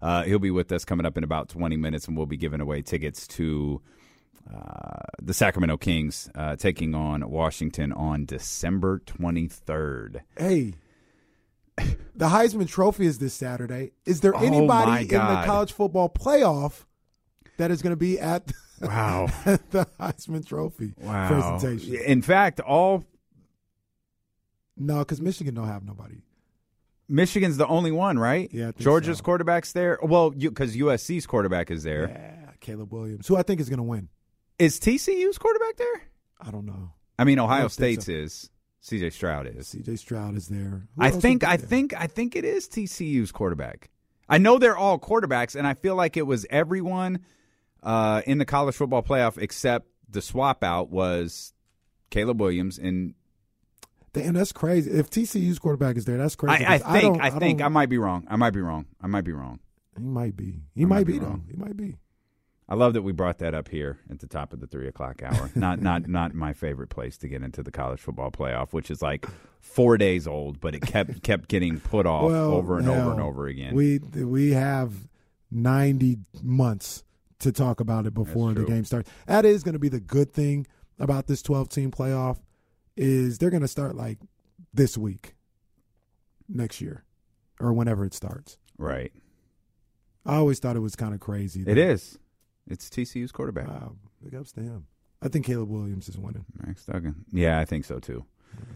He'll be with us coming up in about 20 minutes, and we'll be giving away tickets to the Sacramento Kings taking on Washington on December 23rd. Hey, the Heisman Trophy is this Saturday. Is there anybody in the college football playoff that is going to be at the Heisman Trophy presentation? In fact, because Michigan don't have nobody. Michigan's the only one, right? Yeah, Georgia's quarterback's there. Well, because USC's quarterback is there. Yeah, Caleb Williams, who I think is going to win. Is TCU's quarterback there? I don't know. I mean, Ohio State's is. C.J. Stroud is. C.J. Stroud is there. I think it is TCU's quarterback. I know they're all quarterbacks, and I feel like it was everyone in the college football playoff except the swap out was Caleb Williams. And damn, that's crazy. If TCU's quarterback is there, that's crazy. I might be wrong. He might be. He might be. I love that we brought that up here at the top of the 3 o'clock hour. Not my favorite place to get into the college football playoff, which is like 4 days old, but it kept getting put off over and over again. We have 90 months to talk about it before the game starts. That is going to be the good thing about this 12-team playoff is they're going to start like this week, next year, or whenever it starts. Right. I always thought it was kind of crazy. It is. It's TCU's quarterback. Wow, big ups to him. I think Caleb Williams is winning. Max Duggan. Yeah, I think so too. Okay.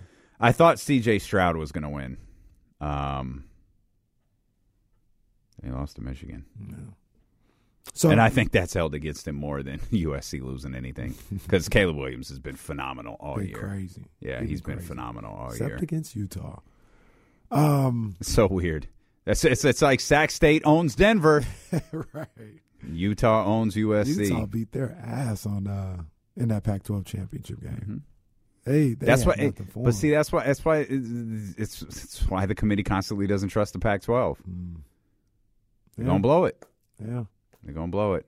I thought C.J. Stroud was going to win. They lost to Michigan. No. So, and I think that's held against him more than USC losing anything because Caleb Williams has been phenomenal all year. Crazy. Yeah, he's been phenomenal all year. Except against Utah. It's so weird. It's like Sac State owns Denver. Right. Utah owns USC. Utah beat their ass in that Pac-12 championship game. Mm-hmm. That's why the committee constantly doesn't trust the Pac-12. Mm. They're gonna blow it. Yeah, they're gonna blow it.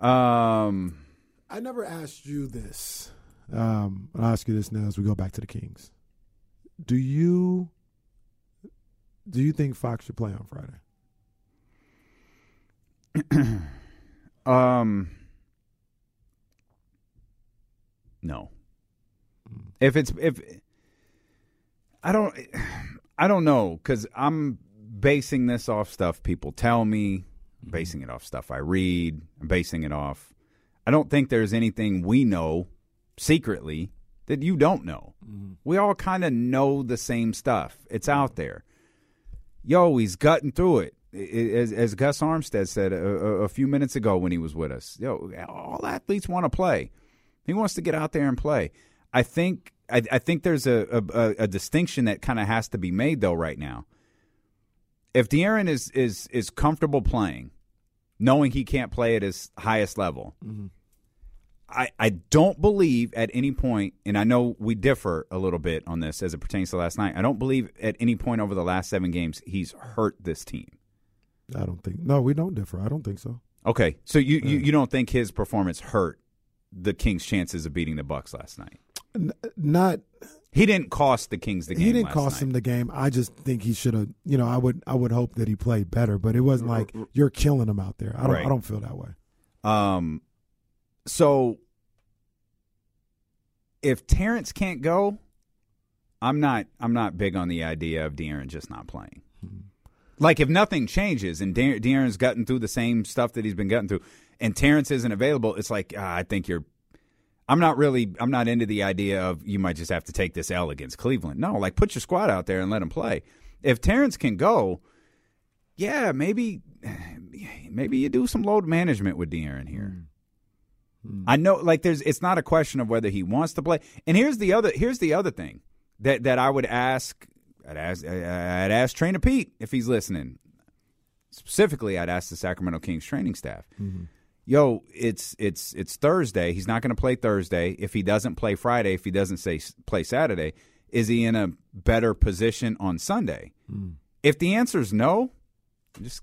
I never asked you this. I'll ask you this now as we go back to the Kings. Do you think Fox should play on Friday? No. I don't know, because I'm basing this off stuff people tell me, I'm basing it off stuff I read, I'm basing it off. I don't think there's anything we know secretly that you don't know. Mm-hmm. We all kind of know the same stuff. It's out there. Yo, he's gutting through it. As Gus Armstead said a few minutes ago when he was with us, all athletes want to play. He wants to get out there and play. I think there's a distinction that kind of has to be made though right now. If De'Aaron is comfortable playing, knowing he can't play at his highest level, mm-hmm. I don't believe at any point, and I know we differ a little bit on this as it pertains to last night. I don't believe at any point over the last 7 games he's hurt this team. I don't think – no, we don't differ. I don't think so. Okay. So you don't think his performance hurt the Kings' chances of beating the Bucks last night? Not – he didn't cost the Kings the game last night. He didn't cost him the game. I just think he should have – I would hope that he played better, but it wasn't like you're killing him out there. I don't feel that way. So if Terrence can't go, I'm not big on the idea of De'Aaron just not playing. Mm-hmm. Like, if nothing changes and De'Aaron's gotten through the same stuff that he's been gotten through and Terrence isn't available, it's like, I'm not into the idea of you might just have to take this L against Cleveland. No, like, put your squad out there and let him play. If Terrence can go, yeah, maybe you do some load management with De'Aaron here. Mm-hmm. I know, like, it's not a question of whether he wants to play. And here's the other thing that I would ask. I'd ask Trainer Pete if he's listening. Specifically, I'd ask the Sacramento Kings training staff. Mm-hmm. yo, it's Thursday. He's not going to play Thursday. If he doesn't play Friday, if he doesn't play Saturday, is he in a better position on Sunday? Mm. If the answer is no, just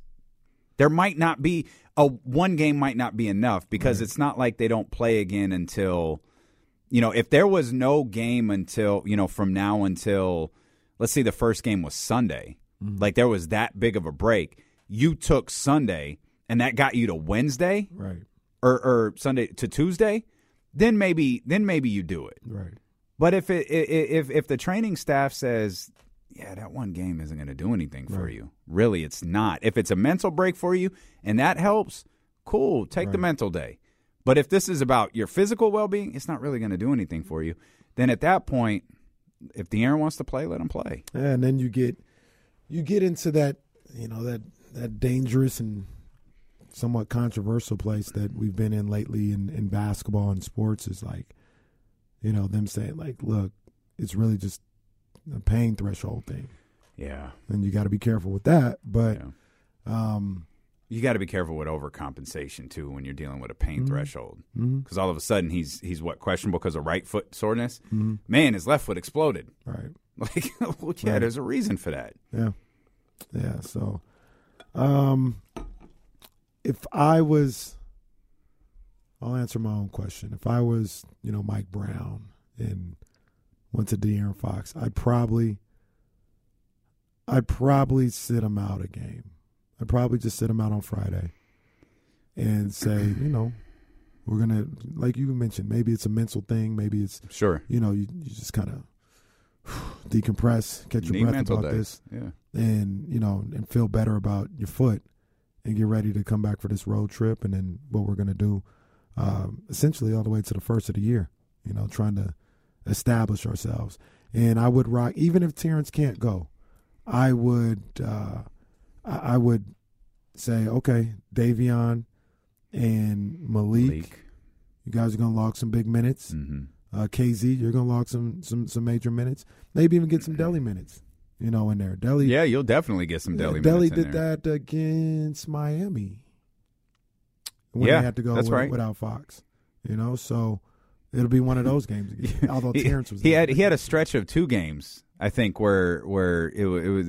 there might not be a one game might not be enough because It's not like they don't play again until, you know, if there was no game until, you know, from now until, let's see, the first game was Sunday. Mm. Like there was that big of a break. You took Sunday and that got you to Wednesday, right? Or Sunday to Tuesday, then maybe you do it, right? But if the training staff says, yeah, that one game isn't going to do anything for you, really it's not. If it's a mental break for you and that helps, cool, take the mental day. But if this is about your physical well-being, it's not really going to do anything for you. Then at that point, if De'Aaron wants to play, let him play. Yeah, and then you get into that, you know, that dangerous and somewhat controversial place that we've been in lately in basketball and sports is like, you know, them saying, like, look, it's really just a pain threshold thing. Yeah. And you got to be careful with that. But you got to be careful with overcompensation, too, when you're dealing with a pain threshold. Because all of a sudden he's what, questionable because of right foot soreness? Mm-hmm. Man, his left foot exploded. Right. Like, well, yeah, there's a reason for that. Yeah. Yeah. So if I was... I'll answer my own question. If I was, you know, Mike Brown and went to De'Aaron Fox, I'd probably sit him out a game. I'd probably just sit him out on Friday and say, you know, we're going to, like you mentioned, maybe it's a mental thing. Maybe it's, sure, you know, you just kind of decompress, catch your breath about this, and, you know, and feel better about your foot and get ready to come back for this road trip and then what we're going to do. Essentially all the way to the first of the year, you know, trying to establish ourselves. And I would rock, even if Terrence can't go, I would say, okay, Davion and Malik, you guys are going to log some big minutes. Mm-hmm. KZ, you're going to log some major minutes. Maybe even get some Deli minutes, you know, in there. Deli. Yeah, you'll definitely get some Deli minutes. Deli did that against Miami. When they had to go without Fox, you know, so it'll be one of those games again. Although Terrence was there. He had a stretch of two games, I think, where it was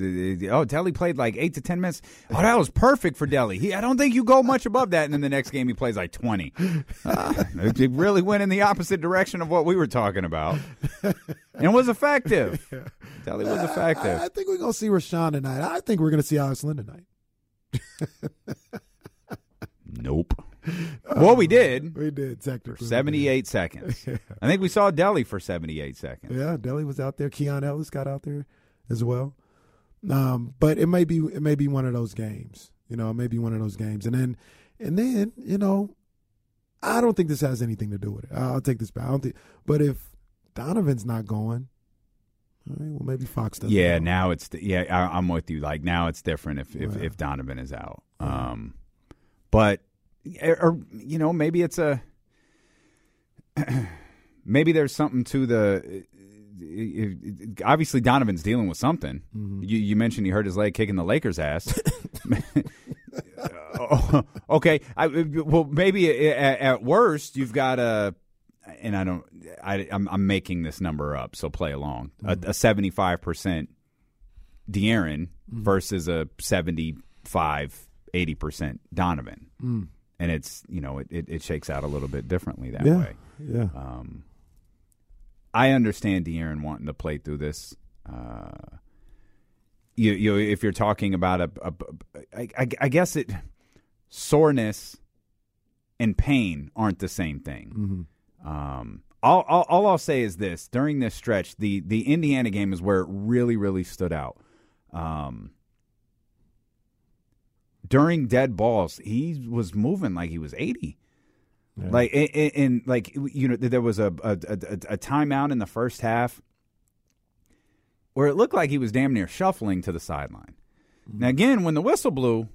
Deli played like 8 to 10 minutes. Oh, that was perfect for Deli. I don't think you go much above that, and then the next game he plays like 20. It really went in the opposite direction of what we were talking about, and was effective. Yeah. Deli was effective. I think we're gonna see Rashawn tonight. I think we're gonna see Alex Lynn tonight. Nope. Well, we did. We did. Sector 78 seconds. Yeah. I think we saw Deli for 78 seconds. Yeah, Deli was out there. Keon Ellis got out there as well. But it may be one of those games. You know, it may be one of those games. And then, you know, I don't think this has anything to do with it. I'll take this back. But if Donovan's not going, all right, well, maybe Fox doesn't. Yeah, go. Now it's I'm with you. Like now it's different if Donovan is out. Yeah. But, or, you know, maybe it's maybe there's something to obviously Donovan's dealing with something. Mm-hmm. You mentioned he hurt his leg kicking the Lakers' ass. Okay. Well, maybe at worst you've got I'm making this number up, so play along, a 75% De'Aaron versus a 75-80% Donovan, and it's, you know, it shakes out a little bit differently that way. Yeah. I understand De'Aaron wanting to play through this. You if you're talking about I guess it, soreness and pain aren't the same thing. Mm-hmm. All I'll say is this: during this stretch, the Indiana game is where it really, really stood out. During dead balls, he was moving like he was 80. Yeah. Like, and like, you know, there was a timeout in the first half where it looked like he was damn near shuffling to the sideline. Mm-hmm. Now, again, when the whistle blew,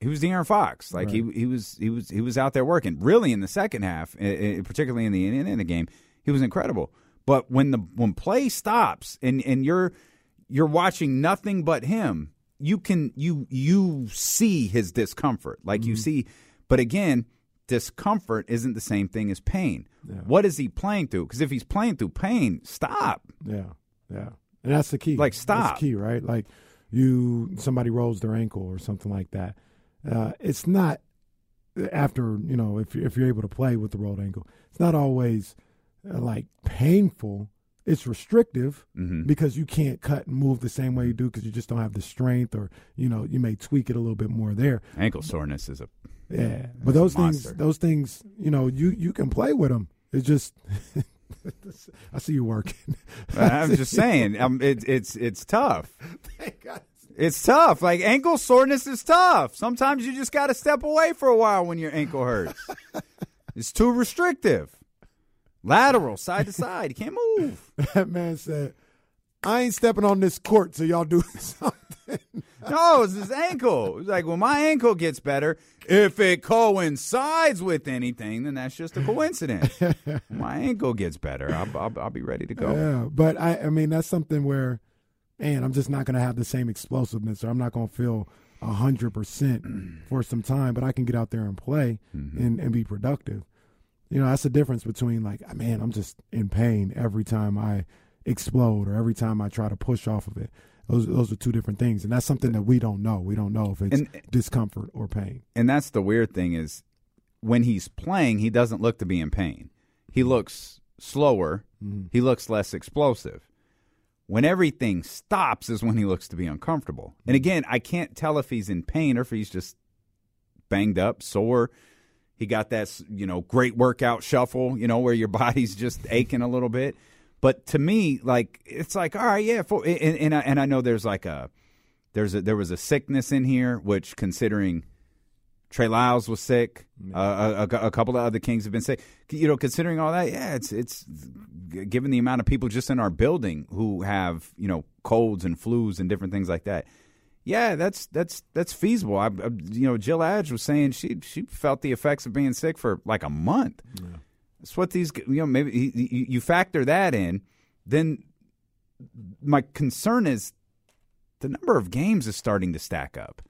he was De'Aaron Fox. Like he was out there working. Really, in the second half, particularly in the Indiana game, he was incredible. But when play stops and you're watching nothing but him, you see his discomfort, like you see, but again, discomfort isn't the same thing as pain. Yeah. What is he playing through? Because if he's playing through pain, stop. Yeah, yeah. And that's the key. Like, stop. That's the key, right? Like, somebody rolls their ankle or something like that. It's not after, you know, if you're able to play with the rolled ankle, it's not always, like, painful. It's restrictive because you can't cut and move the same way you do because you just don't have the strength, or, you know, you may tweak it a little bit more there. Ankle soreness is a but those things, you know, you can play with them. It's just I see you working. I'm just saying, it's tough. Thank God. It's tough. Like, ankle soreness is tough. Sometimes you just got to step away for a while when your ankle hurts. It's too restrictive. Lateral, side to side. He can't move. That man said, I ain't stepping on this court, so y'all do something. No, it's his ankle. It's like, well, my ankle gets better. If it coincides with anything, then that's just a coincidence. My ankle gets better. I'll be ready to go. Yeah, but, I mean, that's something where, man, I'm just not going to have the same explosiveness, or I'm not going to feel 100% for some time, but I can get out there and play and be productive. You know, that's the difference between, like, man, I'm just in pain every time I explode or every time I try to push off of it. Those are two different things, and that's something that we don't know. We don't know if it's discomfort or pain. And that's the weird thing is when he's playing, he doesn't look to be in pain. He looks slower. He looks less explosive. When everything stops is when he looks to be uncomfortable. And, again, I can't tell if he's in pain or if he's just banged up, sore. He got that, you know, great workout shuffle, you know, where your body's just aching a little bit. But to me, like, it's like, all right, yeah. And I know there's like there was a sickness in here, which, considering Trey Lyles was sick, a couple of other Kings have been sick. You know, considering all that, yeah, it's given the amount of people just in our building who have, you know, colds and flus and different things like that. Yeah, that's feasible. You know, Jill Adge was saying she felt the effects of being sick for like a month. Yeah. That's what these, you know, maybe you factor that in. Then my concern is the number of games is starting to stack up.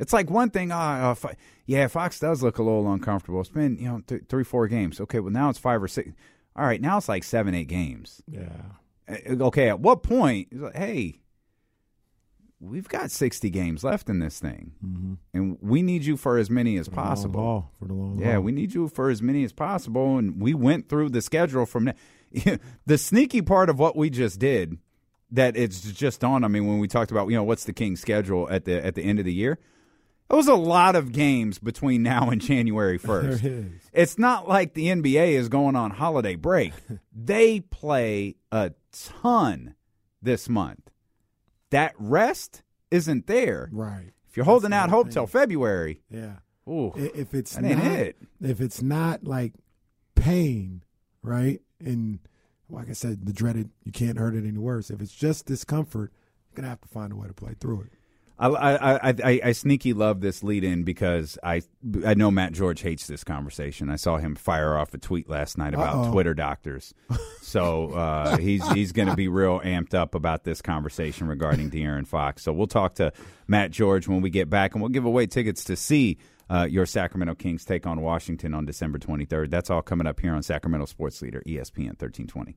It's like one thing, Fox does look a little uncomfortable. It's been, you know, 3-4 games. Okay, well, now it's 5 or 6. All right, now it's like 7-8 games. Yeah. Okay, at what point, it's like, hey, we've got 60 games left in this thing, and we need you for as many as possible. We need you for as many as possible, and we went through the schedule from the sneaky part of what we just did that it's just on. I mean, when we talked about, you know, what's the Kings' schedule at the end of the year, it was a lot of games between now and January 1st. There is. It's not like the NBA is going on holiday break. They play a ton this month. That rest isn't there. Right. If you're holding out hope till February. Yeah. Ooh. If it's not like pain, right? And like I said, the dreaded, you can't hurt it any worse. If it's just discomfort, you're going to have to find a way to play through it. I sneaky love this lead in because I know Matt George hates this conversation. I saw him fire off a tweet last night about Twitter doctors. So he's going to be real amped up about this conversation regarding De'Aaron Fox. So we'll talk to Matt George when we get back, and we'll give away tickets to see your Sacramento Kings take on Washington on December 23rd. That's all coming up here on Sacramento Sports Leader, ESPN 1320.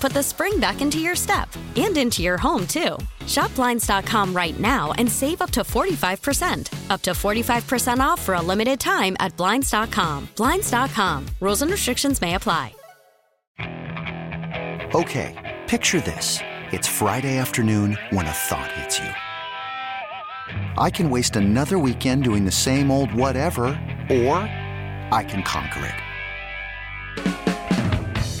put the spring back into your step. And into your home, too. Shop Blinds.com right now and save up to 45%. Up to 45% off for a limited time at Blinds.com. Blinds.com. Rules and restrictions may apply. Okay, picture this. It's Friday afternoon when a thought hits you. I can waste another weekend doing the same old whatever, or I can conquer it.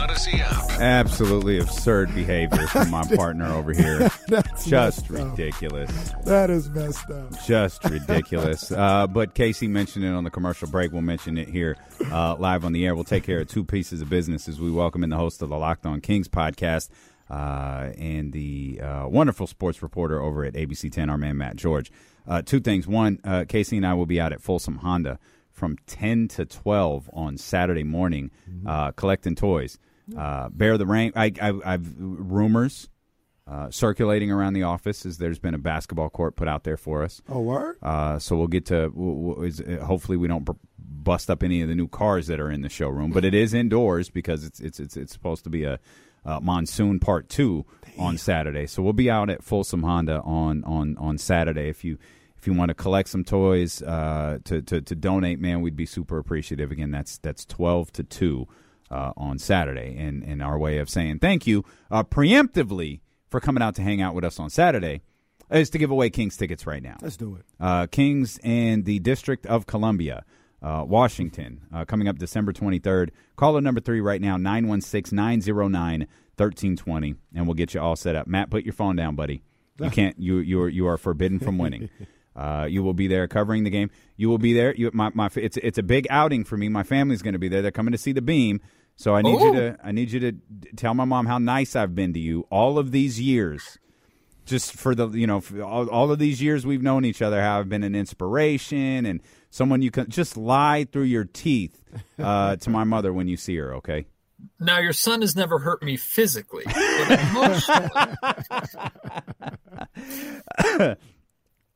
Odyssey app. Absolutely absurd behavior from my partner over here. That's just ridiculous. That is messed up. Just ridiculous. But KC mentioned it on the commercial break. We'll mention it here live on the air. We'll take care of 2 pieces of business as we welcome in the host of the Locked On Kings podcast and the wonderful sports reporter over at ABC 10, our man Matt George. 2 things. One, KC and I will be out at Folsom Honda from 10 to 12 on Saturday morning collecting toys. Bear the Rain. I've rumors circulating around the office is there's been a basketball court put out there for us. Oh, word? So we'll get to hopefully we don't bust up any of the new cars that are in the showroom, but it is indoors because it's supposed to be a monsoon part 2 on Saturday. So we'll be out at Folsom Honda on Saturday. If you want to collect some toys to donate, man, we'd be super appreciative. Again, that's 12 to 2 on Saturday. And our way of saying thank you preemptively for coming out to hang out with us on Saturday is to give away Kings tickets right now. Let's do it. Kings and the District of Columbia, Washington, coming up December 23rd. Caller number 3 right now, 916-909-1320, and we'll get you all set up. Matt, put your phone down, buddy. You can't. You are forbidden from winning. You will be there covering the game. You will be there. It's a big outing for me. My family's going to be there. They're coming to see the Beam. So I need you to tell my mom how nice I've been to you all of these years. Just for the all of these years we've known each other, how I've been an inspiration and someone you can just lie through your teeth to my mother when you see her. Okay. Now your son has never hurt me physically, but emotionally.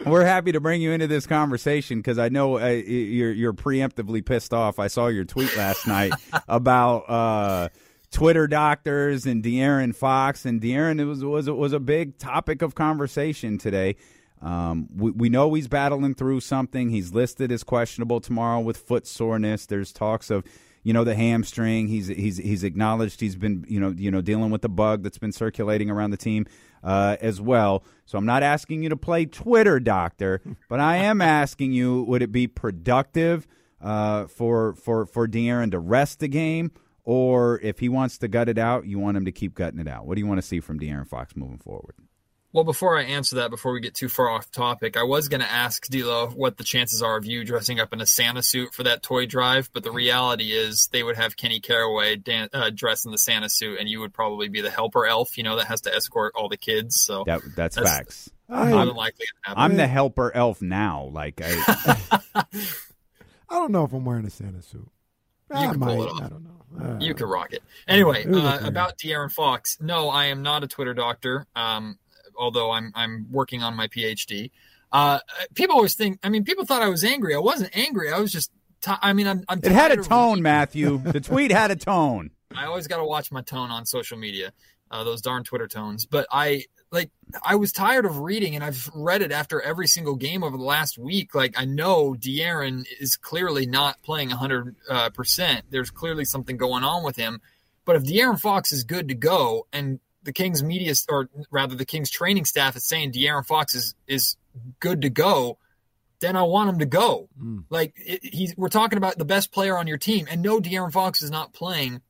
We're happy to bring you into this conversation because I know you're preemptively pissed off. I saw your tweet last night about Twitter doctors and De'Aaron Fox, and De'Aaron it was a big topic of conversation today. We know he's battling through something. He's listed as questionable tomorrow with foot soreness. There's talks of the hamstring. He's acknowledged he's been dealing with the bug that's been circulating around the team as well. So I'm not asking you to play Twitter doctor, but I am asking you: would it be productive for De'Aaron to rest the game, or if he wants to gut it out, you want him to keep gutting it out? What do you want to see from De'Aaron Fox moving forward? Well, before I answer that, before we get too far off topic, I was going to ask D'Lo what the chances are of you dressing up in a Santa suit for that toy drive, but the reality is they would have Kenny Caraway dressed in the Santa suit, and you would probably be the helper elf, that has to escort all the kids. So that's facts. Not unlikely to happen. I'm the helper elf now. I don't know if I'm wearing a Santa suit. You can pull it off. I don't know. You can rock it. Anyway, about De'Aaron Fox, no, I am not a Twitter doctor. Although I'm working on my PhD. People always think, people thought I was angry. I wasn't angry. I was just, I'm it had a tone, Matthew. The tweet had a tone. I always got to watch my tone on social media, those darn Twitter tones. But I, like, I was tired of reading, and I've read it after every single game over the last week. Like, I know De'Aaron is clearly not playing 100%. There's clearly something going on with him. But if De'Aaron Fox is good to go, and the Kings media, or rather the Kings training staff, is saying De'Aaron Fox is good to go, then I want him to go. Like, we're talking about the best player on your team, and no, De'Aaron Fox is not playing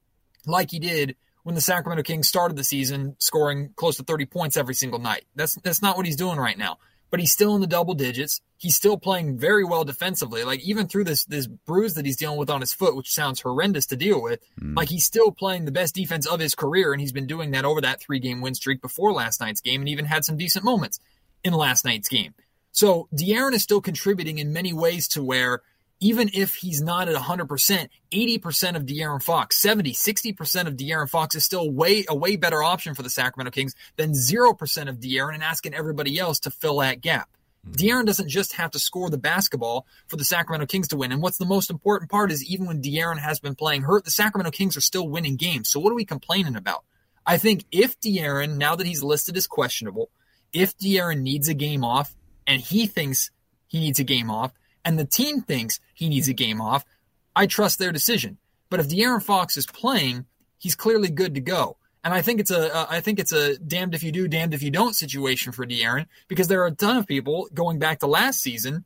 like he did when the Sacramento Kings started the season, scoring close to 30 points every single night. That's not what he's doing right now. But he's still in the double digits. He's still playing very well defensively. Like, even through this bruise that he's dealing with on his foot, which sounds horrendous to deal with, like, he's still playing the best defense of his career, and he's been doing that over that 3-game win streak before last night's game, and even had some decent moments in last night's game. So De'Aaron is still contributing in many ways to where, even if he's not at 100%, 80% of De'Aaron Fox, 60% of De'Aaron Fox is still a way better option for the Sacramento Kings than 0% of De'Aaron and asking everybody else to fill that gap. De'Aaron doesn't just have to score the basketball for the Sacramento Kings to win. And what's the most important part is, even when De'Aaron has been playing hurt, the Sacramento Kings are still winning games. So what are we complaining about? I think if De'Aaron, now that he's listed as questionable, if De'Aaron needs a game off, and he thinks he needs a game off, and the team thinks he needs a game off, I trust their decision. But if De'Aaron Fox is playing, he's clearly good to go. And I think it's a damned if you do, damned if you don't situation for De'Aaron, because there are a ton of people going back to last season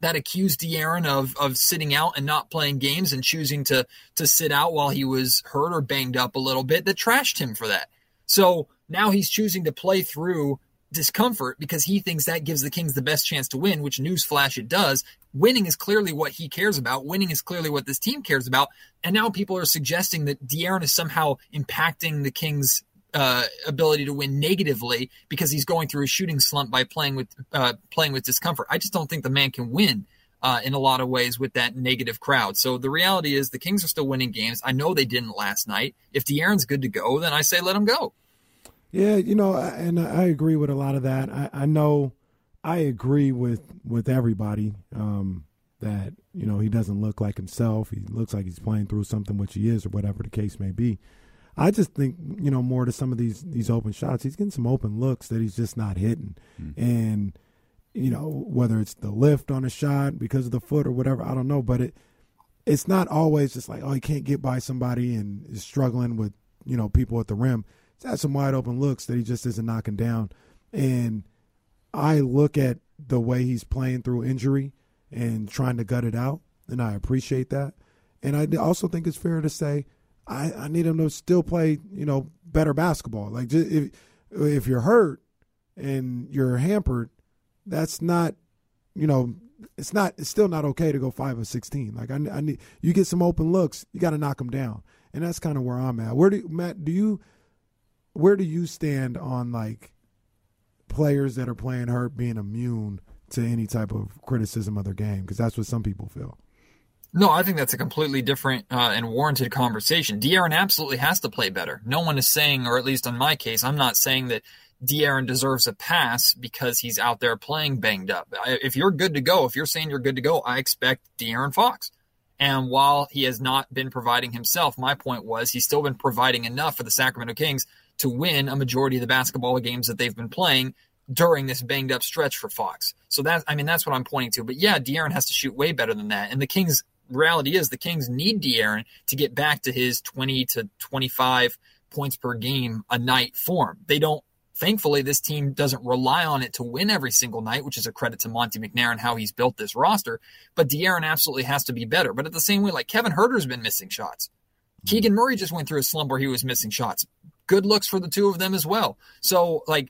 that accused De'Aaron of sitting out and not playing games and choosing to sit out while he was hurt or banged up a little bit, that trashed him for that. So now he's choosing to play through discomfort because he thinks that gives the Kings the best chance to win, which, newsflash, it does. Winning is clearly what he cares about. Winning is clearly what this team cares about. And now people are suggesting that De'Aaron is somehow impacting the Kings' ability to win negatively because he's going through a shooting slump by playing with discomfort. I just don't think the man can win in a lot of ways with that negative crowd. So the reality is the Kings are still winning games. I know they didn't last night. If De'Aaron's good to go, then I say let him go. Yeah, you know, and I agree with a lot of that. I know I agree with everybody that, you know, he doesn't look like himself. He looks like he's playing through something, which he is, or whatever the case may be. I just think, you know, more to some of these open shots. He's getting some open looks that he's just not hitting. Mm-hmm. And, you know, whether it's the lift on a shot because of the foot or whatever, I don't know. But it's not always just like, oh, he can't get by somebody and is struggling with, you know, people at the rim. He's had some wide open looks that he just isn't knocking down. And I look at the way he's playing through injury and trying to gut it out, and I appreciate that. And I also think it's fair to say I need him to still play, you know, better basketball. Like, just, if you're hurt and you're hampered, that's not, you know, it's still not okay to go 5 of 16. Like, I need, you get some open looks, you got to knock them down. And that's kind of where I'm at. Where do you stand on, like, players that are playing hurt being immune to any type of criticism of their game? Because that's what some people feel. No, I think that's a completely different and warranted conversation. De'Aaron absolutely has to play better. No one is saying, or at least in my case, I'm not saying that De'Aaron deserves a pass because he's out there playing banged up. If you're good to go, if you're saying you're good to go, I expect De'Aaron Fox. And while he has not been providing himself, my point was he's still been providing enough for the Sacramento Kings to win a majority of the basketball games that they've been playing during this banged-up stretch for Fox. So that's what I'm pointing to. But yeah, De'Aaron has to shoot way better than that. And the Kings' reality is the Kings need De'Aaron to get back to his 20 to 25 points per game a night form. They don't. Thankfully, this team doesn't rely on it to win every single night, which is a credit to Monty McNair and how he's built this roster. But De'Aaron absolutely has to be better. But at the same way, like, Kevin Huerter's been missing shots. Keegan Murray just went through a slump where he was missing shots. Good looks for the two of them as well. So, like,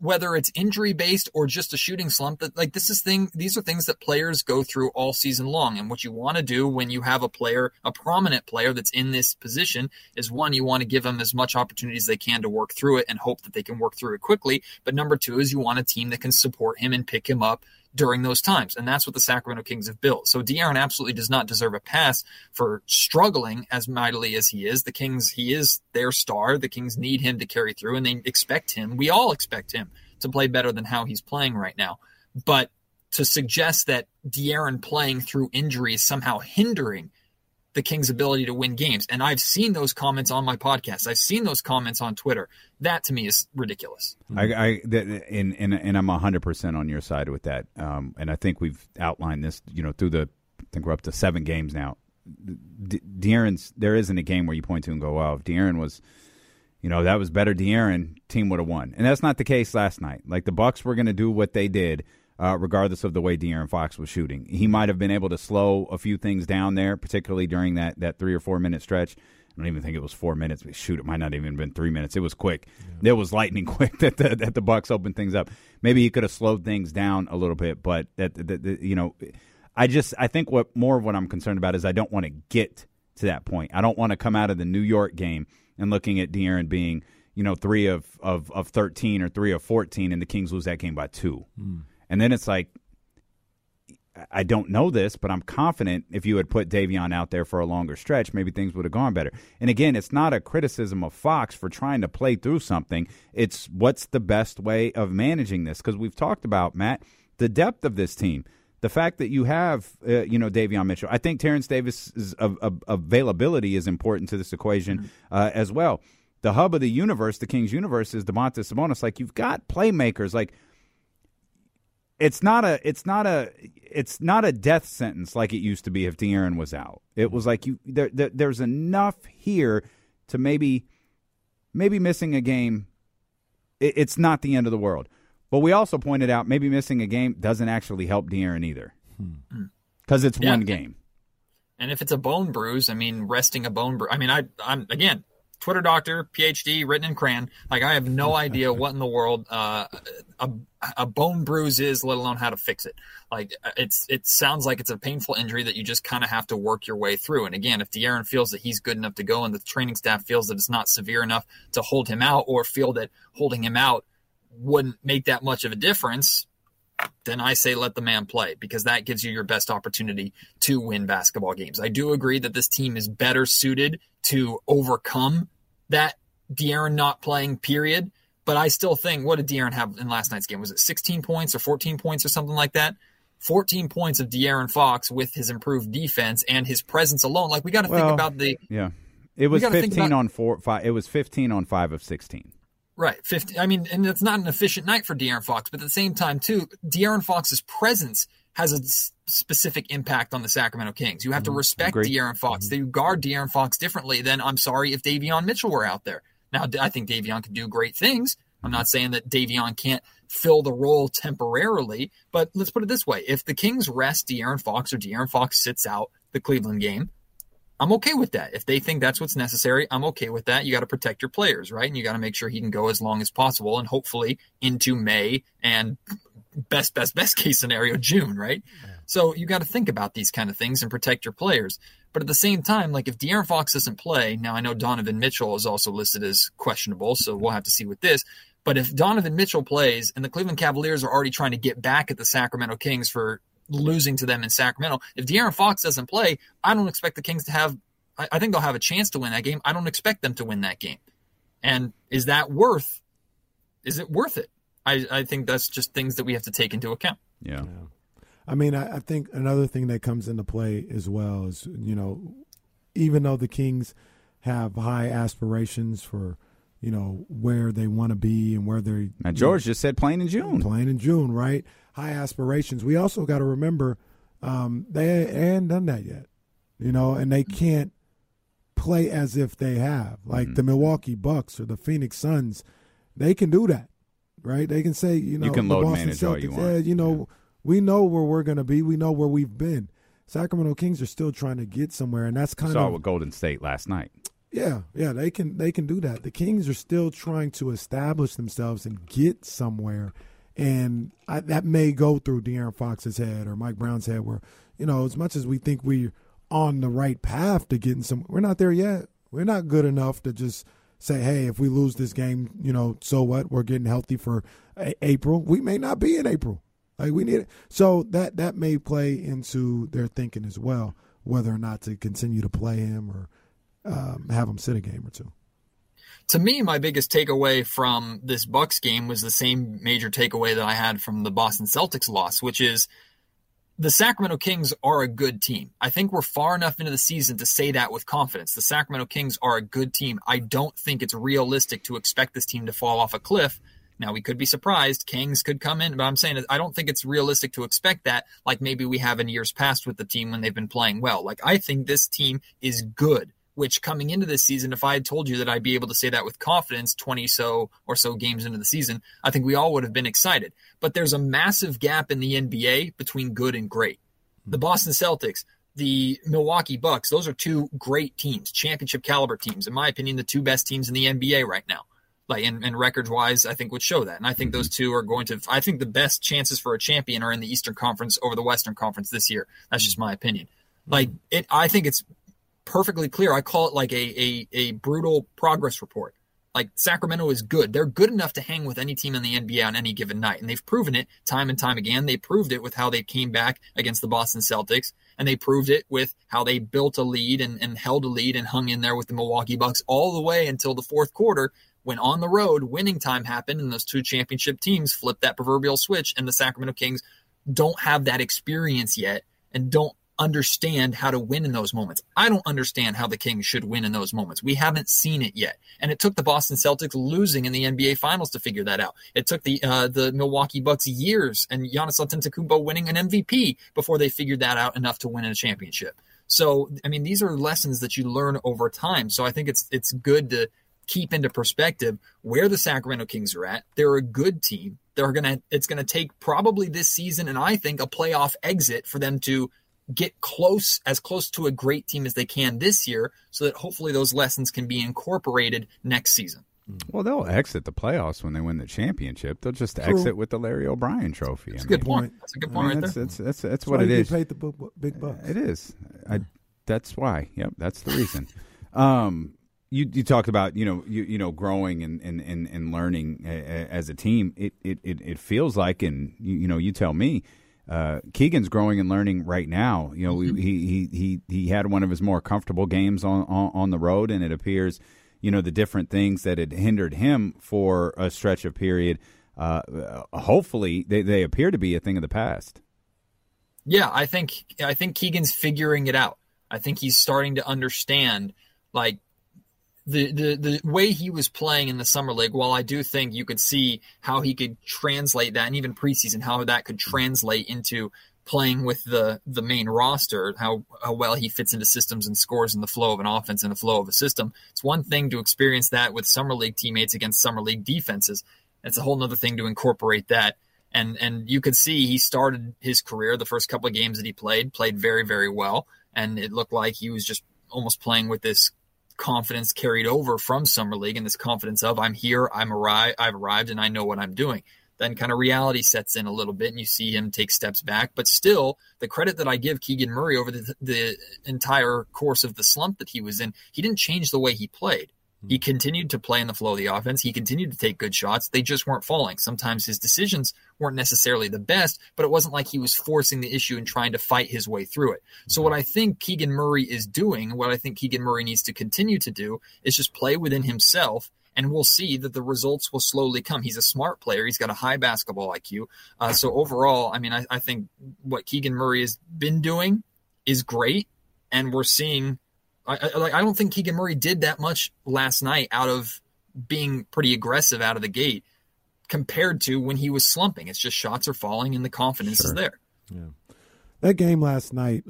whether it's injury-based or just a shooting slump, that, like, these are things that players go through all season long. And what you want to do when you have a prominent player that's in this position is, one, you want to give them as much opportunity as they can to work through it and hope that they can work through it quickly. But number two is you want a team that can support him and pick him up during those times. And that's what the Sacramento Kings have built. So De'Aaron absolutely does not deserve a pass for struggling as mightily as he is. The Kings, he is their star. The Kings need him to carry through, and they expect him. We all expect him to play better than how he's playing right now. But to suggest that De'Aaron playing through injury is somehow hindering the Kings' ability to win games. And I've seen those comments on my podcast. I've seen those comments on Twitter. That to me is ridiculous. I'm 100% on your side with that. And I think we've outlined this, through I think we're up to 7 games now. There isn't a game where you point to and go, wow, if De'Aaron was, that was better De'Aaron, team would have won. And that's not the case last night. Like, the Bucks were going to do what they did. Regardless of the way De'Aaron Fox was shooting. He might have been able to slow a few things down there, particularly during that 3 or 4 minute stretch. I don't even think it was 4 minutes. Shoot, it might not even have been 3 minutes. It was quick. Yeah. It was lightning quick that the Bucks opened things up. Maybe he could have slowed things down a little bit, but I think what I'm concerned about is I don't want to get to that point. I don't want to come out of the New York game and looking at De'Aaron being 3 of 13 or 3 of 14, and the Kings lose that game by 2. Mm. And then it's like, I don't know this, but I'm confident if you had put Davion out there for a longer stretch, maybe things would have gone better. And again, it's not a criticism of Fox for trying to play through something. It's what's the best way of managing this? Because we've talked about, Matt, the depth of this team. The fact that you have, Davion Mitchell. I think Terrence Davis' availability is important to this equation as well. The hub of the universe, the Kings universe, is Domantas Sabonis. Like, you've got playmakers like – It's not a death sentence like it used to be if De'Aaron was out. It was like there's enough here to maybe missing a game. It's not the end of the world. But we also pointed out maybe missing a game doesn't actually help De'Aaron either, because it's one game. And if it's a bone bruise, resting a bone bruise. I'm again, Twitter doctor, PhD, written in crayon. Like, I have no idea what in the world a bone bruise is, let alone how to fix it. Like, it sounds like it's a painful injury that you just kind of have to work your way through. And again, if De'Aaron feels that he's good enough to go and the training staff feels that it's not severe enough to hold him out, or feel that holding him out wouldn't make that much of a difference, then I say let the man play, because that gives you your best opportunity to win basketball games. I do agree that this team is better suited to overcome that De'Aaron not playing period, but I still think, what did De'Aaron have in last night's game? Was it 16 points or 14 points or something like that? 14 points of De'Aaron Fox with his improved defense and his presence alone. Like, we got to think about the... Yeah, it was 15 on 5 of 16. Right, 50. And it's not an efficient night for De'Aaron Fox, but at the same time, too, De'Aaron Fox's presence has a specific impact on the Sacramento Kings. You have to respect De'Aaron Fox. They guard De'Aaron Fox differently than, I'm sorry, if Davion Mitchell were out there. Now, I think Davion could do great things. I'm not saying that Davion can't fill the role temporarily, but let's put it this way. If the Kings rest De'Aaron Fox, or De'Aaron Fox sits out the Cleveland game, I'm okay with that. If they think that's what's necessary, I'm okay with that. You got to protect your players, right? And you got to make sure he can go as long as possible, and hopefully into May, and best case scenario, June, right? Yeah. So you got to think about these kind of things and protect your players. But at the same time, like, if De'Aaron Fox doesn't play, now I know Donovan Mitchell is also listed as questionable, so we'll have to see with this. But if Donovan Mitchell plays, and the Cleveland Cavaliers are already trying to get back at the Sacramento Kings for losing to them in Sacramento. If De'Aaron Fox doesn't play, I don't expect the Kings to have – I think they'll have a chance to win that game. I don't expect them to win that game. And is it worth it? I think that's just things that we have to take into account. Yeah. I think another thing that comes into play as well is, even though the Kings have high aspirations for, where they want to be and where they're – Now, George just said playing in June. Playing in June, right? High aspirations. We also got to remember they ain't done that yet, and they can't play as if they have. Like the Milwaukee Bucks or the Phoenix Suns, they can do that, right? They can say, you can load manage all you want. We know where we're going to be. We know where we've been. Sacramento Kings are still trying to get somewhere, and that's kind of – saw with Golden State last night. Yeah, they can do that. The Kings are still trying to establish themselves and get somewhere. And that may go through De'Aaron Fox's head or Mike Brown's head where, as much as we think we're on the right path to getting some, we're not there yet. We're not good enough to just say, hey, if we lose this game, so what? We're getting healthy for April. We may not be in April. Like, we need it. So that may play into their thinking as well, whether or not to continue to play him or have him sit a game or two. To me, my biggest takeaway from this Bucks game was the same major takeaway that I had from the Boston Celtics loss, which is the Sacramento Kings are a good team. I think we're far enough into the season to say that with confidence. The Sacramento Kings are a good team. I don't think it's realistic to expect this team to fall off a cliff. Now, we could be surprised. Kings could come in, but I'm saying I don't think it's realistic to expect that, like maybe we have in years past with the team when they've been playing well. Like, I think this team is good, which coming into this season, if I had told you that I'd be able to say that with confidence 20 or so games into the season, I think we all would have been excited. But there's a massive gap in the NBA between good and great. The Boston Celtics, the Milwaukee Bucks, those are two great teams, championship caliber teams. In my opinion, the two best teams in the NBA right now. Like, and record-wise, I think would show that. And I think those two are going to – I think the best chances for a champion are in the Eastern Conference over the Western Conference this year. That's just my opinion. Like, I think it's perfectly clear. I call it like a brutal progress report. Like, Sacramento is good. They're good enough to hang with any team in the NBA on any given night. And they've proven it time and time again. They proved it with how they came back against the Boston Celtics. And they proved it with how they built a lead and held a lead and hung in there with the Milwaukee Bucks all the way until the fourth quarter, when on the road, winning time happened and those two championship teams flipped that proverbial switch, and the Sacramento Kings don't have that experience yet and don't understand how to win in those moments. I don't understand how the Kings should win in those moments. We haven't seen it yet. And it took the Boston Celtics losing in the NBA Finals to figure that out. It took the Milwaukee Bucks years and Giannis Antetokounmpo winning an MVP before they figured that out enough to win a championship. So, I mean, these are lessons that you learn over time. So I think it's good to keep into perspective where the Sacramento Kings are at. They're a good team. It's going to take probably this season, and I think a playoff exit for them to get as close to a great team as they can this year, so that hopefully those lessons can be incorporated next season. Well, they'll exit the playoffs when they win the championship. They'll just exit with the Larry O'Brien Trophy. That's a good point. That's a good point right there. That's what it is. You paid the big bucks. It is. That's why. Yep, that's the reason. You talked about, you know, growing and learning as a team. It feels like, and you know, you tell me, Keegan's growing and learning right now. You know, he had one of his more comfortable games on the road, and it appears, you know, the different things that had hindered him for a stretch of period, hopefully they appear to be a thing of the past. Yeah, I think Keegan's figuring it out. I think he's starting to understand, like, the way he was playing in the summer league. While I do think you could see how he could translate that, and even preseason, how that could translate into playing with the main roster, how well he fits into systems and scores in the flow of an offense and the flow of a system. It's one thing to experience that with summer league teammates against summer league defenses. It's a whole other thing to incorporate that. And you could see he started his career, the first couple of games that he played very, very well. And it looked like he was just almost playing with this confidence carried over from summer league, and this confidence of I'm here, I've arrived, and I know what I'm doing. Then kind of reality sets in a little bit, and you see him take steps back. But still, the credit that I give Keegan Murray over the entire course of the slump that he was in, he didn't change the way he played. He continued to play in the flow of the offense. He continued to take good shots. They just weren't falling. Sometimes his decisions weren't necessarily the best, but it wasn't like he was forcing the issue and trying to fight his way through it. So what I think Keegan Murray is doing, what I think Keegan Murray needs to continue to do, is just play within himself, and we'll see that the results will slowly come. He's a smart player. He's got a high basketball IQ. So overall, I mean, I think what Keegan Murray has been doing is great, and we're seeing – I don't think Keegan Murray did that much last night out of being pretty aggressive out of the gate compared to when he was slumping. It's just shots are falling and the confidence is there. Yeah, that game last night,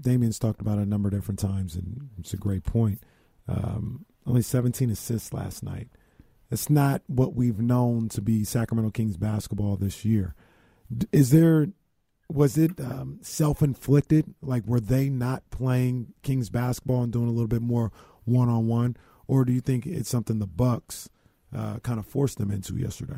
Damian's talked about it a number of different times, and it's a great point. Only 17 assists last night. It's not what we've known to be Sacramento Kings basketball this year. Was it self-inflicted? Like, were they not playing Kings basketball and doing a little bit more one-on-one? Or do you think it's something the Bucks kind of forced them into yesterday?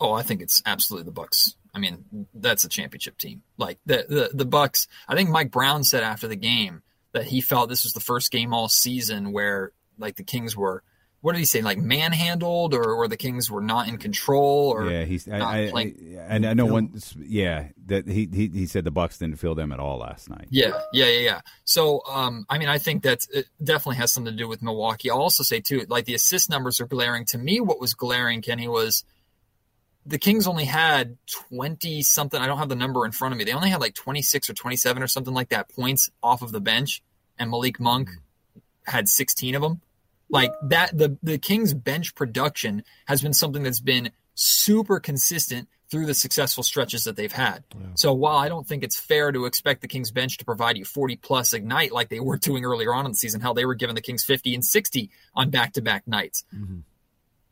Oh, I think it's absolutely the Bucks. I mean, that's a championship team. Like, the Bucks, I think Mike Brown said after the game that he felt this was the first game all season where, like, the Kings were – what did he say? Like manhandled, or the Kings were not in control, or yeah, I know one. Yeah, that he said the Bucks didn't feel them at all last night. Yeah. So I mean, I think that it definitely has something to do with Milwaukee. I'll also say too, like the assist numbers are glaring to me. What was glaring, Kenny, was the Kings only had 20-something. I don't have the number in front of me. They only had like 26 or 27 or something like that points off of the bench, and Malik Monk had 16 of them. Like that, the Kings bench production has been something that's been super consistent through the successful stretches that they've had. Yeah. So while I don't think it's fair to expect the Kings bench to provide you 40-plus ignite like they were doing earlier on in the season, hell, they were giving the Kings 50 and 60 on back-to-back nights. Mm-hmm.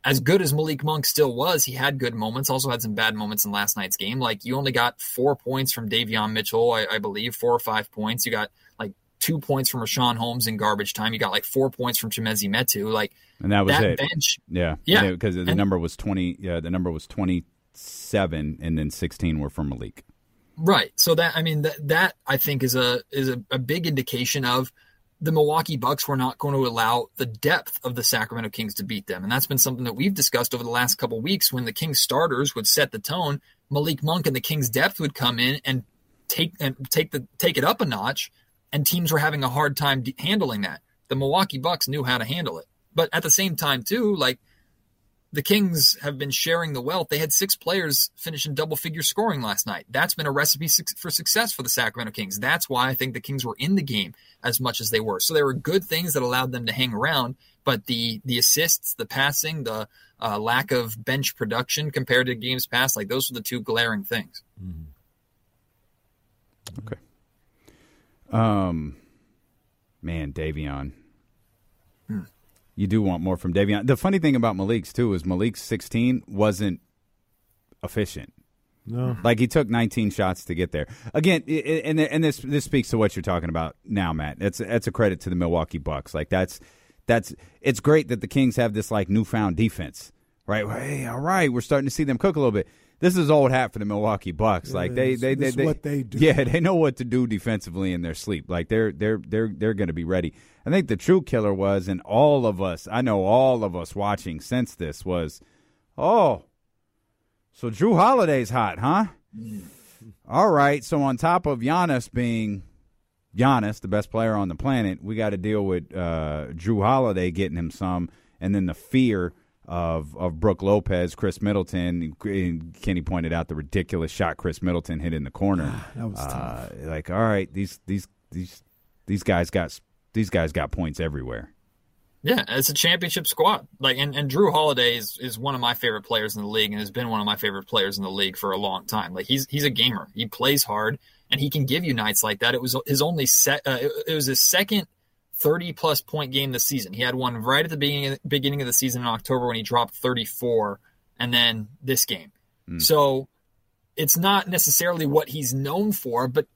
As good as Malik Monk still was, he had good moments, also had some bad moments in last night's game. Like, you only got 4 points from Davion Mitchell, I believe, 4 or 5 points. You got, like, 2 points from Rashawn Holmes in garbage time. You got, like, 4 points from Chimezie Metu. Like, and that was that it. Bench. Yeah. Yeah. Because the number was 20. Yeah, the number was 27, and then 16 were from Malik. Right. So that, I mean, that I think is a big indication of the Milwaukee Bucks were not going to allow the depth of the Sacramento Kings to beat them. And that's been something that we've discussed over the last couple of weeks. When the Kings starters would set the tone, Malik Monk and the Kings depth would come in and take it up a notch, and teams were having a hard time handling that. The Milwaukee Bucks knew how to handle it. But at the same time, too, like, the Kings have been sharing the wealth. They had 6 players finish in double-figure scoring last night. That's been a recipe for success for the Sacramento Kings. That's why I think the Kings were in the game as much as they were. So there were good things that allowed them to hang around, but the assists, the passing, the lack of bench production compared to games past, like, those were the two glaring things. Mm-hmm. Okay. Man, Davion. You do want more from Davion. The funny thing about Malik's, too, is Malik's 16 wasn't efficient. No. Like, he took 19 shots to get there. Again, and this speaks to what you're talking about now, Matt. That's a credit to the Milwaukee Bucks. Like, that's it's great that the Kings have this, like, newfound defense, right? Hey, all right, we're starting to see them cook a little bit. This is old hat for the Milwaukee Bucks. Yeah, like they what they do. Yeah, they know what to do defensively in their sleep. Like they're going to be ready. I think the true killer was, and all of us, I know all of us watching since this was, so Jrue Holiday's hot, huh? All right. So on top of Giannis being Giannis, the best player on the planet, we got to deal with Jrue Holiday getting him some, and then the fear of Brook Lopez, Chris Middleton. Kenny pointed out the ridiculous shot Chris Middleton hit in the corner. That was tough. Like, all right, these guys got points everywhere. Yeah, it's a championship squad. Like, and Jrue Holiday is one of my favorite players in the league, and has been one of my favorite players in the league for a long time. Like, he's a gamer. He plays hard, and he can give you nights like that. It was his only set. It was his second 30-plus point game this season. He had one right at the beginning of the season in October when he dropped 34, and then this game. So it's not necessarily what he's known for, but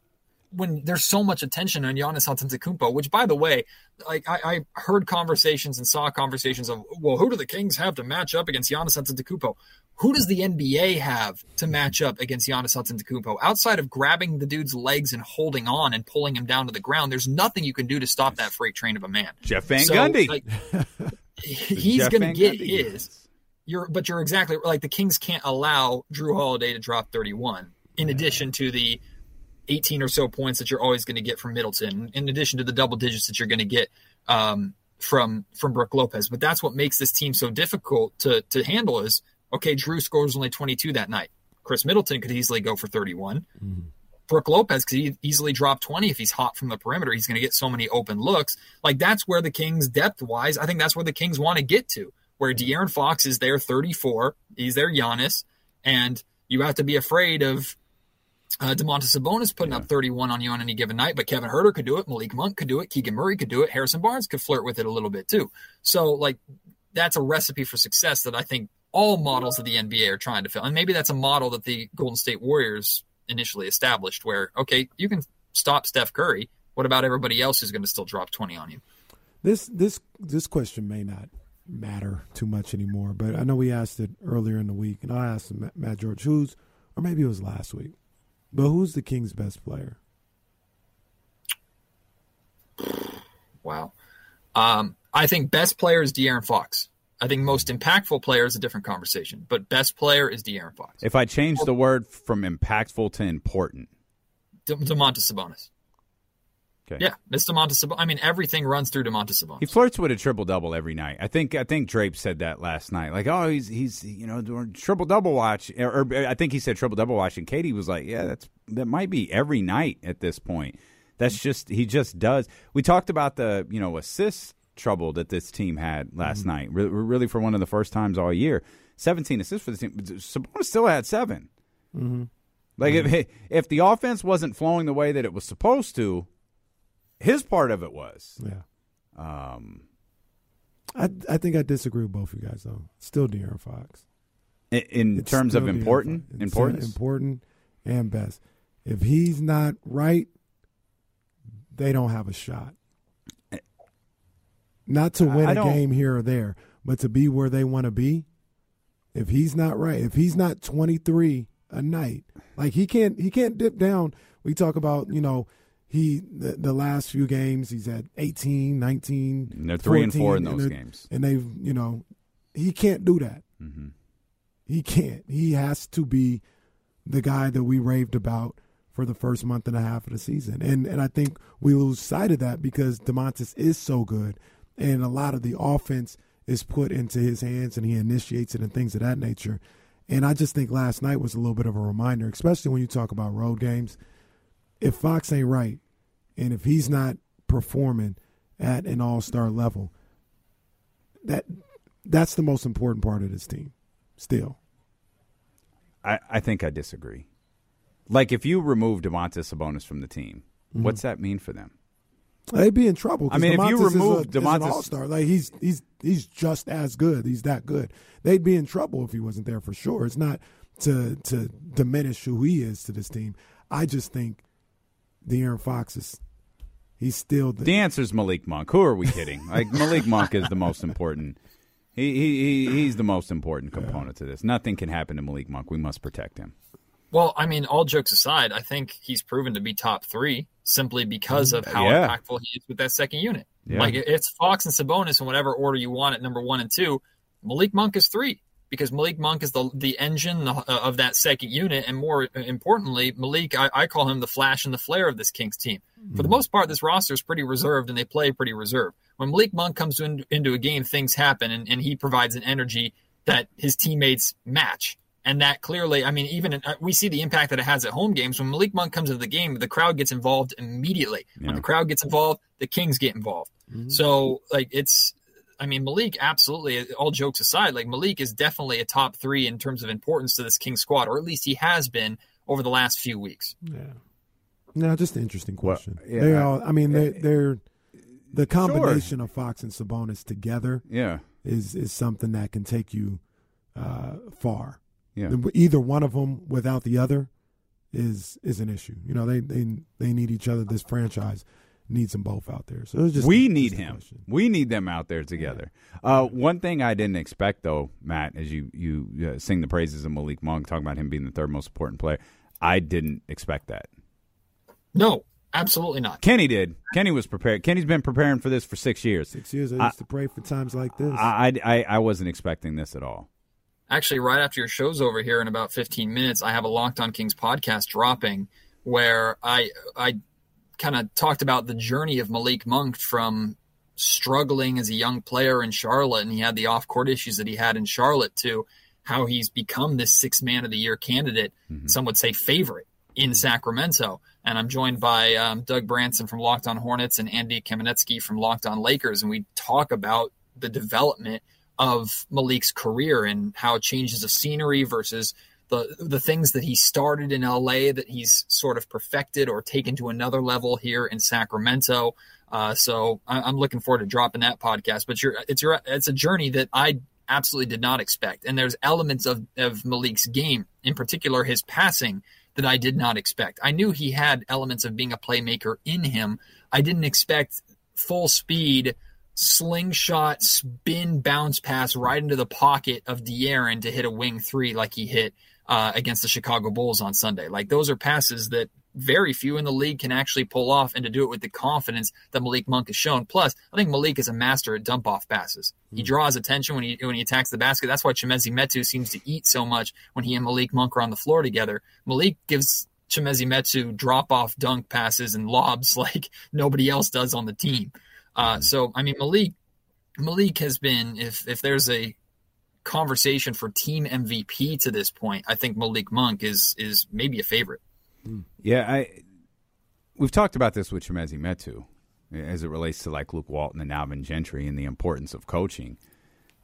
when there's so much attention on Giannis Antetokounmpo, which, by the way, like I heard conversations and saw conversations of, well, who do the Kings have to match up against Giannis Antetokounmpo? Who does the NBA have to match up against Giannis Antetokounmpo? Outside of grabbing the dude's legs and holding on and pulling him down to the ground, there's nothing you can do to stop that freight train of a man. Jeff Van Gundy. Like, he's going to get Gundy his. But you're exactly right. Like, the Kings can't allow Jrue Holiday to drop 31, in addition to the 18 or so points that you're always going to get from Middleton, in addition to the double digits that you're going to get from Brook Lopez. But that's what makes this team so difficult to handle is, okay, Jrue scores only 22 that night. Chris Middleton could easily go for 31. Mm-hmm. Brook Lopez could easily drop 20 if he's hot from the perimeter. He's going to get so many open looks. Like, that's where the Kings, depth-wise, I think that's where the Kings want to get to, where De'Aaron Fox is their 34, he's their Giannis, and you have to be afraid of Domantas Sabonis putting up 31 on you on any given night, but Kevin Huerter could do it, Malik Monk could do it, Keegan Murray could do it, Harrison Barnes could flirt with it a little bit too. So, like, that's a recipe for success that I think all models of the NBA are trying to fill. And maybe that's a model that the Golden State Warriors initially established where, okay, you can stop Steph Curry. What about everybody else who's going to still drop 20 on you? This question may not matter too much anymore, but I know we asked it earlier in the week, and I asked Matt George, or maybe it was last week, but who's the Kings' best player? Wow. I think best player is De'Aaron Fox. I think most impactful player is a different conversation, but best player is De'Aaron Fox. If I change the word from impactful to important, Domantas Sabonis. Okay. Yeah, it's Domantas Sabonis. I mean, everything runs through Domantas Sabonis. He flirts with a triple-double every night. I think Drape said that last night. Like, oh, he's you know, doing triple-double watch. Or I think he said triple-double watch, and Katie was like, yeah, that might be every night at this point. That's just – he just does. We talked about the, you know, assist trouble that this team had last night, really for one of the first times all year. 17 assists for the team. Sabonis still had 7. Mm-hmm. Like, if the offense wasn't flowing the way that it was supposed to, his part of it was. Yeah. I think I disagree with both of you guys, though. Still De'Aaron Fox. In terms of importance? Important and best. If he's not right, they don't have a shot. Not to win a game here or there, but to be where they want to be. If he's not right, if he's not 23 a night, like he can't dip down. We talk about, you know, the last few games he's at 18, 19, and they're 3 and 4 in those games, and they've, you know, he can't do that. Mm-hmm. He can't. He has to be the guy that we raved about for the first month and a half of the season, and I think we lose sight of that because Domantas is so good, and a lot of the offense is put into his hands, and he initiates it and things of that nature. And I just think last night was a little bit of a reminder, especially when you talk about road games. If Fox ain't right, and if he's not performing at an all-star level, that's the most important part of this team still. I think I disagree. Like, if you remove Domantas Sabonis from the team, what's that mean for them? They'd be in trouble. I mean, Domantas, if you remove Domantas, an all-star, like he's just as good. He's that good. They'd be in trouble if he wasn't there for sure. It's not to diminish who he is to this team. I just think De'Aaron Fox is he's still the answer's Malik Monk. Who are we kidding? Like, Malik Monk is the most important. He's the most important component to this. Nothing can happen to Malik Monk. We must protect him. Well, I mean, all jokes aside, I think he's proven to be top 3 simply because of how impactful he is with that second unit. Yeah. Like, it's Fox and Sabonis in whatever order you want at number 1 and 2. Malik Monk is 3 because Malik Monk is the engine of that second unit. And more importantly, Malik, I call him the flash and the flare of this Kings team. For the most part, this roster is pretty reserved and they play pretty reserved. When Malik Monk comes into a game, things happen, and he provides an energy that his teammates match. And that clearly, I mean, even we see the impact that it has at home games. When Malik Monk comes into the game, the crowd gets involved immediately. Yeah. When the crowd gets involved, the Kings get involved. Mm-hmm. So, like, Malik, absolutely, all jokes aside, like, Malik is definitely a top 3 in terms of importance to this Kings squad, or at least he has been over the last few weeks. Yeah. No, just an interesting question. Well, yeah, they're the combination of Fox and Sabonis together is something that can take you far. Yeah. Either one of them without the other is an issue. You know, they need each other. This franchise needs them both out there. So we need them out there together. Yeah. One thing I didn't expect, though, Matt, as you sing the praises of Malik Monk, talking about him being the third most important player, I didn't expect that. No, absolutely not. Kenny did. Kenny was prepared. Kenny's been preparing for this for 6 years. 6 years. I used to pray for times like this. I wasn't expecting this at all. Actually, right after your show's over here in about 15 minutes, I have a Locked On Kings podcast dropping where I kind of talked about the journey of Malik Monk from struggling as a young player in Charlotte, and he had the off-court issues that he had in Charlotte, to how he's become this Sixth Man of the Year candidate, some would say favorite, in Sacramento. And I'm joined by Doug Branson from Locked On Hornets and Andy Kamenetsky from Locked On Lakers, and we talk about the development of Malik's career and how it changes of scenery versus the things that he started in LA that he's sort of perfected or taken to another level here in Sacramento. So I'm looking forward to dropping that podcast, but it's a journey that I absolutely did not expect. And there's elements of Malik's game, in particular his passing, that I did not expect. I knew he had elements of being a playmaker in him. I didn't expect full speed, slingshot, spin, bounce pass right into the pocket of De'Aaron to hit a wing 3 like he hit against the Chicago Bulls on Sunday. Like, those are passes that very few in the league can actually pull off, and to do it with the confidence that Malik Monk has shown. Plus, I think Malik is a master at dump-off passes. He draws attention when he attacks the basket. That's why Chimezie Metu seems to eat so much when he and Malik Monk are on the floor together. Malik gives Chimezie Metu drop-off dunk passes and lobs like nobody else does on the team. So, I mean, Malik has been, if there's a conversation for team MVP to this point, I think Malik Monk is maybe a favorite. Yeah, we've talked about this with Chimezie Metu as it relates to like Luke Walton and Alvin Gentry and the importance of coaching.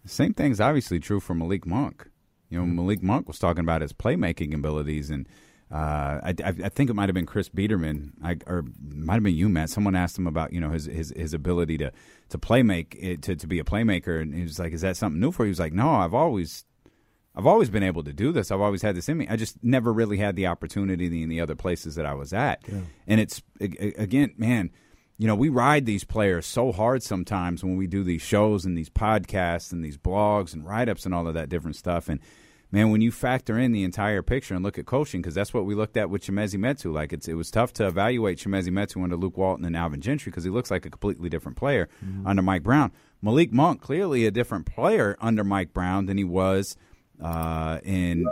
The same thing's obviously true for Malik Monk. You know, Malik Monk was talking about his playmaking abilities, and I think it might have been Chris Biederman, or might have been you, Matt. Someone asked him about, you know, his ability to be a playmaker, and he was like, "Is that something new for you?" He was like, "No, I've always been able to do this. I've always had this in me. I just never really had the opportunity in the other places that I was at." Yeah. And it's again, man, you know, we ride these players so hard sometimes when we do these shows and these podcasts and these blogs and write-ups and all of that different stuff. And man, when you factor in the entire picture and look at coaching, because that's what we looked at with Chimezie Metu. Like, it was tough to evaluate Chimezie Metu under Luke Walton and Alvin Gentry because he looks like a completely different player under Mike Brown. Malik Monk, clearly a different player under Mike Brown than he was who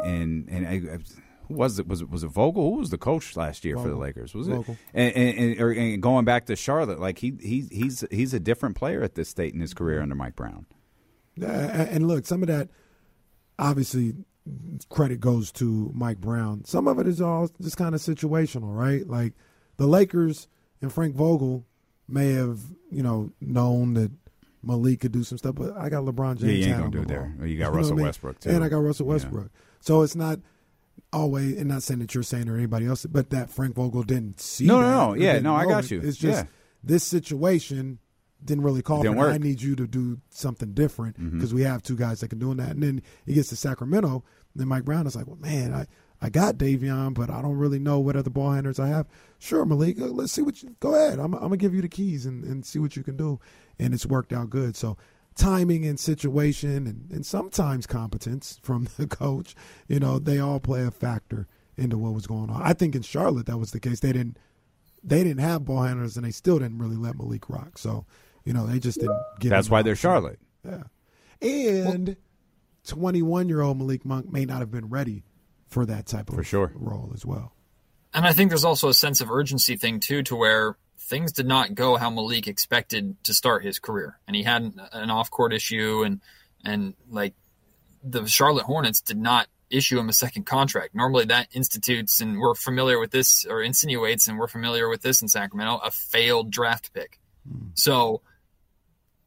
was it? Was it Vogel? Who was the coach last year for the Lakers? Was Vogel. It? And going back to Charlotte, like he's a different player at this state in his career under Mike Brown. And look, some of that, obviously, credit goes to Mike Brown. Some of it is all just kind of situational, right? Like the Lakers and Frank Vogel may have, you know, known that Malik could do some stuff, but I got LeBron James. Yeah, you ain't gonna do it there. You got Russell Westbrook too, and I got Russell Westbrook. Yeah. So it's not always, and not saying that you're saying or anybody else, but that Frank Vogel didn't see. No, I got you. It's just this situation didn't really call for it. I need you to do something different because we have two guys that can do that. And then he gets to Sacramento, and then Mike Brown is like, well, man, I got Davion, but I don't really know what other ball handlers I have. Sure, Malik, let's see what you – go ahead. I'm going to give you the keys and see what you can do. And it's worked out good. So timing and situation and sometimes competence from the coach, you know, they all play a factor into what was going on. I think in Charlotte that was the case. They didn't have ball handlers, and they still didn't really let Malik rock. So, you know, they just didn't give him. That's why they're Charlotte. Yeah. And 21-year-old Malik Monk may not have been ready for that type of role as well. And I think there's also a sense of urgency thing, too, to where things did not go how Malik expected to start his career. And he had an off-court issue, and like, the Charlotte Hornets did not issue him a second contract. Normally that institutes, and we're familiar with this, or insinuates, and we're familiar with this in Sacramento, a failed draft pick. So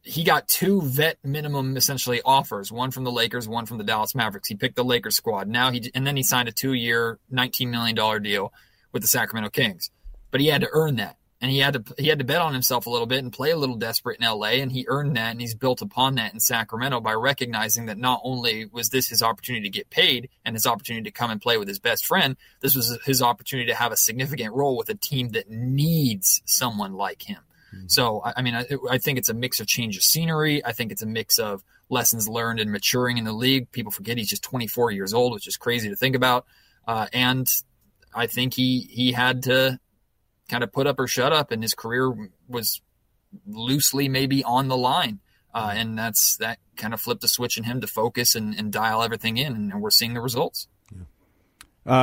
he got two vet minimum, essentially, offers, one from the Lakers, one from the Dallas Mavericks. He picked the Lakers squad. Now then he signed a 2-year, $19 million deal with the Sacramento Kings. But he had to earn that. And he had to bet on himself a little bit and play a little desperate in LA, and he earned that, and he's built upon that in Sacramento by recognizing that not only was this his opportunity to get paid and his opportunity to come and play with his best friend, this was his opportunity to have a significant role with a team that needs someone like him. So, I mean, I think it's a mix of change of scenery. I think it's a mix of lessons learned and maturing in the league. People forget he's just 24 years old, which is crazy to think about. And I think he had to kind of put up or shut up, and his career was loosely maybe on the line. And that kind of flipped the switch in him to focus and dial everything in, and we're seeing the results.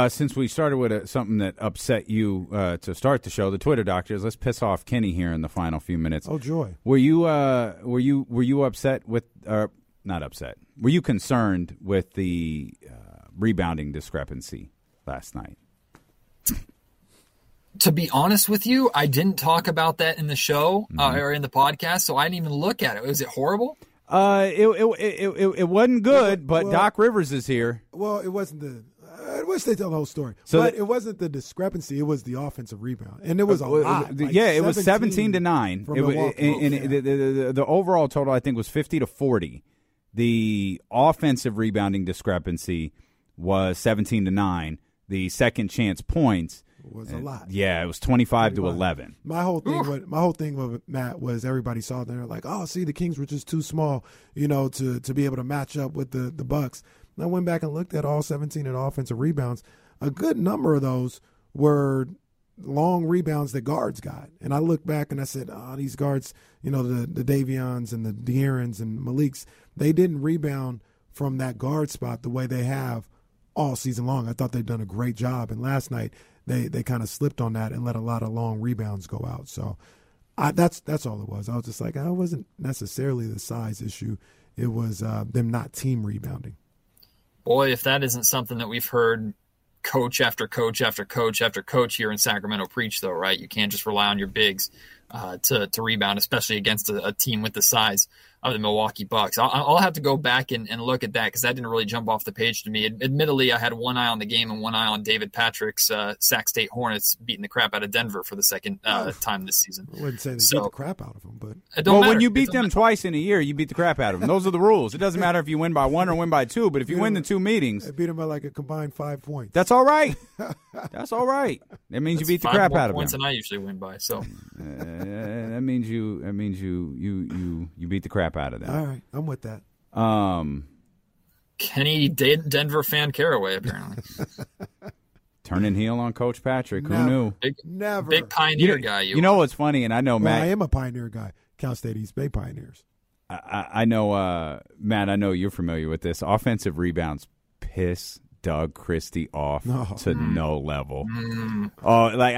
Since we started with something that upset you to start the show, the Twitter doctors, let's piss off Kenny here in the final few minutes. Oh joy! Were you upset with, or not upset? Were you concerned with the rebounding discrepancy last night? To be honest with you, I didn't talk about that in the show or in the podcast, so I didn't even look at it. Was it horrible? It wasn't good, but Doc Rivers is here. Well, it wasn't the. I wish they tell the whole story, so but it wasn't the discrepancy. It was the offensive rebound, and it was a lot. Like it was 17-9. The overall total, I think, was 50-40. The offensive rebounding discrepancy was 17-9. The second chance points was a lot. Yeah, it was 25-11. My whole thing with Matt was everybody saw it and they're like, oh, see, the Kings were just too small, you know, to be able to match up with the Bucks. And I went back and looked at all 17 of the offensive rebounds. A good number of those were long rebounds that guards got. And I looked back and I said, these guards, you know, the Davions and the De'Aarons and Malik's, they didn't rebound from that guard spot the way they have all season long. I thought they'd done a great job. And last night they kind of slipped on that and let a lot of long rebounds go out. So that's all it was. I was just like, I wasn't necessarily the size issue. It was them not team rebounding. Boy, if that isn't something that we've heard coach after coach after coach after coach here in Sacramento preach, though, right? You can't just rely on your bigs to rebound, especially against a team with the size of the Milwaukee Bucks. I'll have to go back and look at that because that didn't really jump off the page to me. Admittedly, I had one eye on the game and one eye on David Patrick's Sac State Hornets beating the crap out of Denver for the second time this season. I wouldn't say they beat the crap out of them, but it don't matter. When you beat them twice in a year, you beat the crap out of them. Those are the rules. It doesn't matter if you win by one or win by two, but if you win the two meetings, I beat them by like a combined 5 points. That's all right. That's all right. That means you beat the crap out of them. 5 points and I usually win by. So that means you beat the crap out of them. All right, I'm with that. Kenny Denver fan Caraway apparently turning heel on Coach Patrick. Never. Who knew? Big pioneer guy. You know what's funny, and I know Matt. I am a pioneer guy. Cal State East Bay Pioneers. I know Matt. I know you're familiar with this. Offensive rebounds piss Doug Christie off to no level. Oh, like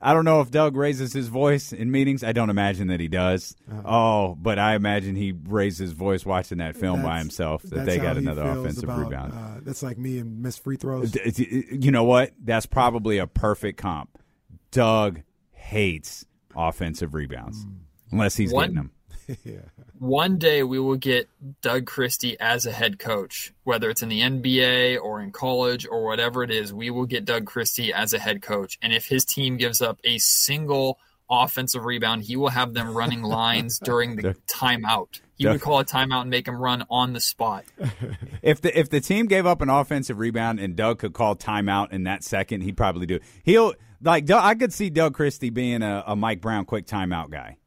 I don't know if Doug raises his voice in meetings. I don't imagine that he does. Oh, but I imagine he raised his voice watching that film by himself that they got another offensive rebound. That's like me and missed free throws. You know what? That's probably a perfect comp. Doug hates offensive rebounds unless he's getting them. Yeah. One day we will get Doug Christie as a head coach, whether it's in the NBA or in college or whatever it is, we will get Doug Christie as a head coach. And if his team gives up a single offensive rebound, he will have them running lines during the timeout. He would call a timeout and make them run on the spot. If the team gave up an offensive rebound and Doug could call timeout in that second, he'd probably do it. I could see Doug Christie being a Mike Brown quick timeout guy.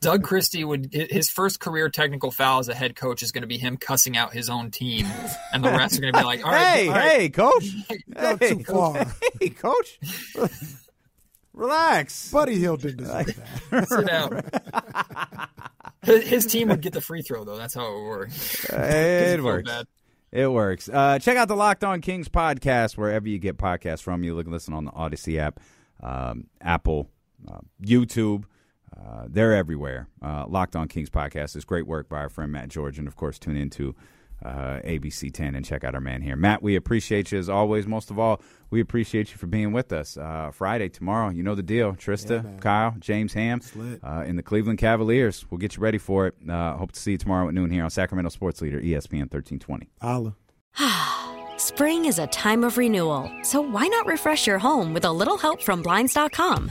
Doug Christie his first career technical foul as a head coach is going to be him cussing out his own team, and the refs are going to be like, all right, coach. Hey, coach. Relax. Buddy Hill didn't deserve that. Sit down. His team would get the free throw, though. That's how it would work. It works. It works. Check out the Locked On Kings podcast wherever you get podcasts from. You can listen on the Odyssey app, Apple, YouTube. They're everywhere. Locked On Kings podcast is great work by our friend Matt George. And, of course, tune into ABC 10 and check out our man here. Matt, we appreciate you as always. Most of all, we appreciate you for being with us. Friday, tomorrow, you know the deal. Trista, Kyle, James Ham in the Cleveland Cavaliers. We'll get you ready for it. Hope to see you tomorrow at noon here on Sacramento Sports Leader, ESPN 1320. Holla. Spring is a time of renewal, so why not refresh your home with a little help from Blinds.com?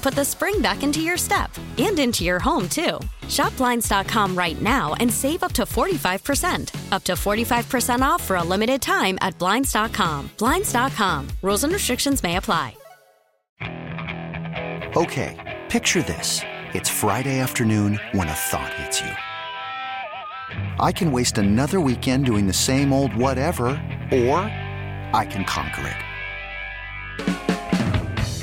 put the spring back into your step. And into your home, too. Shop Blinds.com right now and save up to 45%. Up to 45% off for a limited time at Blinds.com. Blinds.com. Rules and restrictions may apply. Okay, picture this. It's Friday afternoon when a thought hits you. I can waste another weekend doing the same old whatever, or I can conquer it.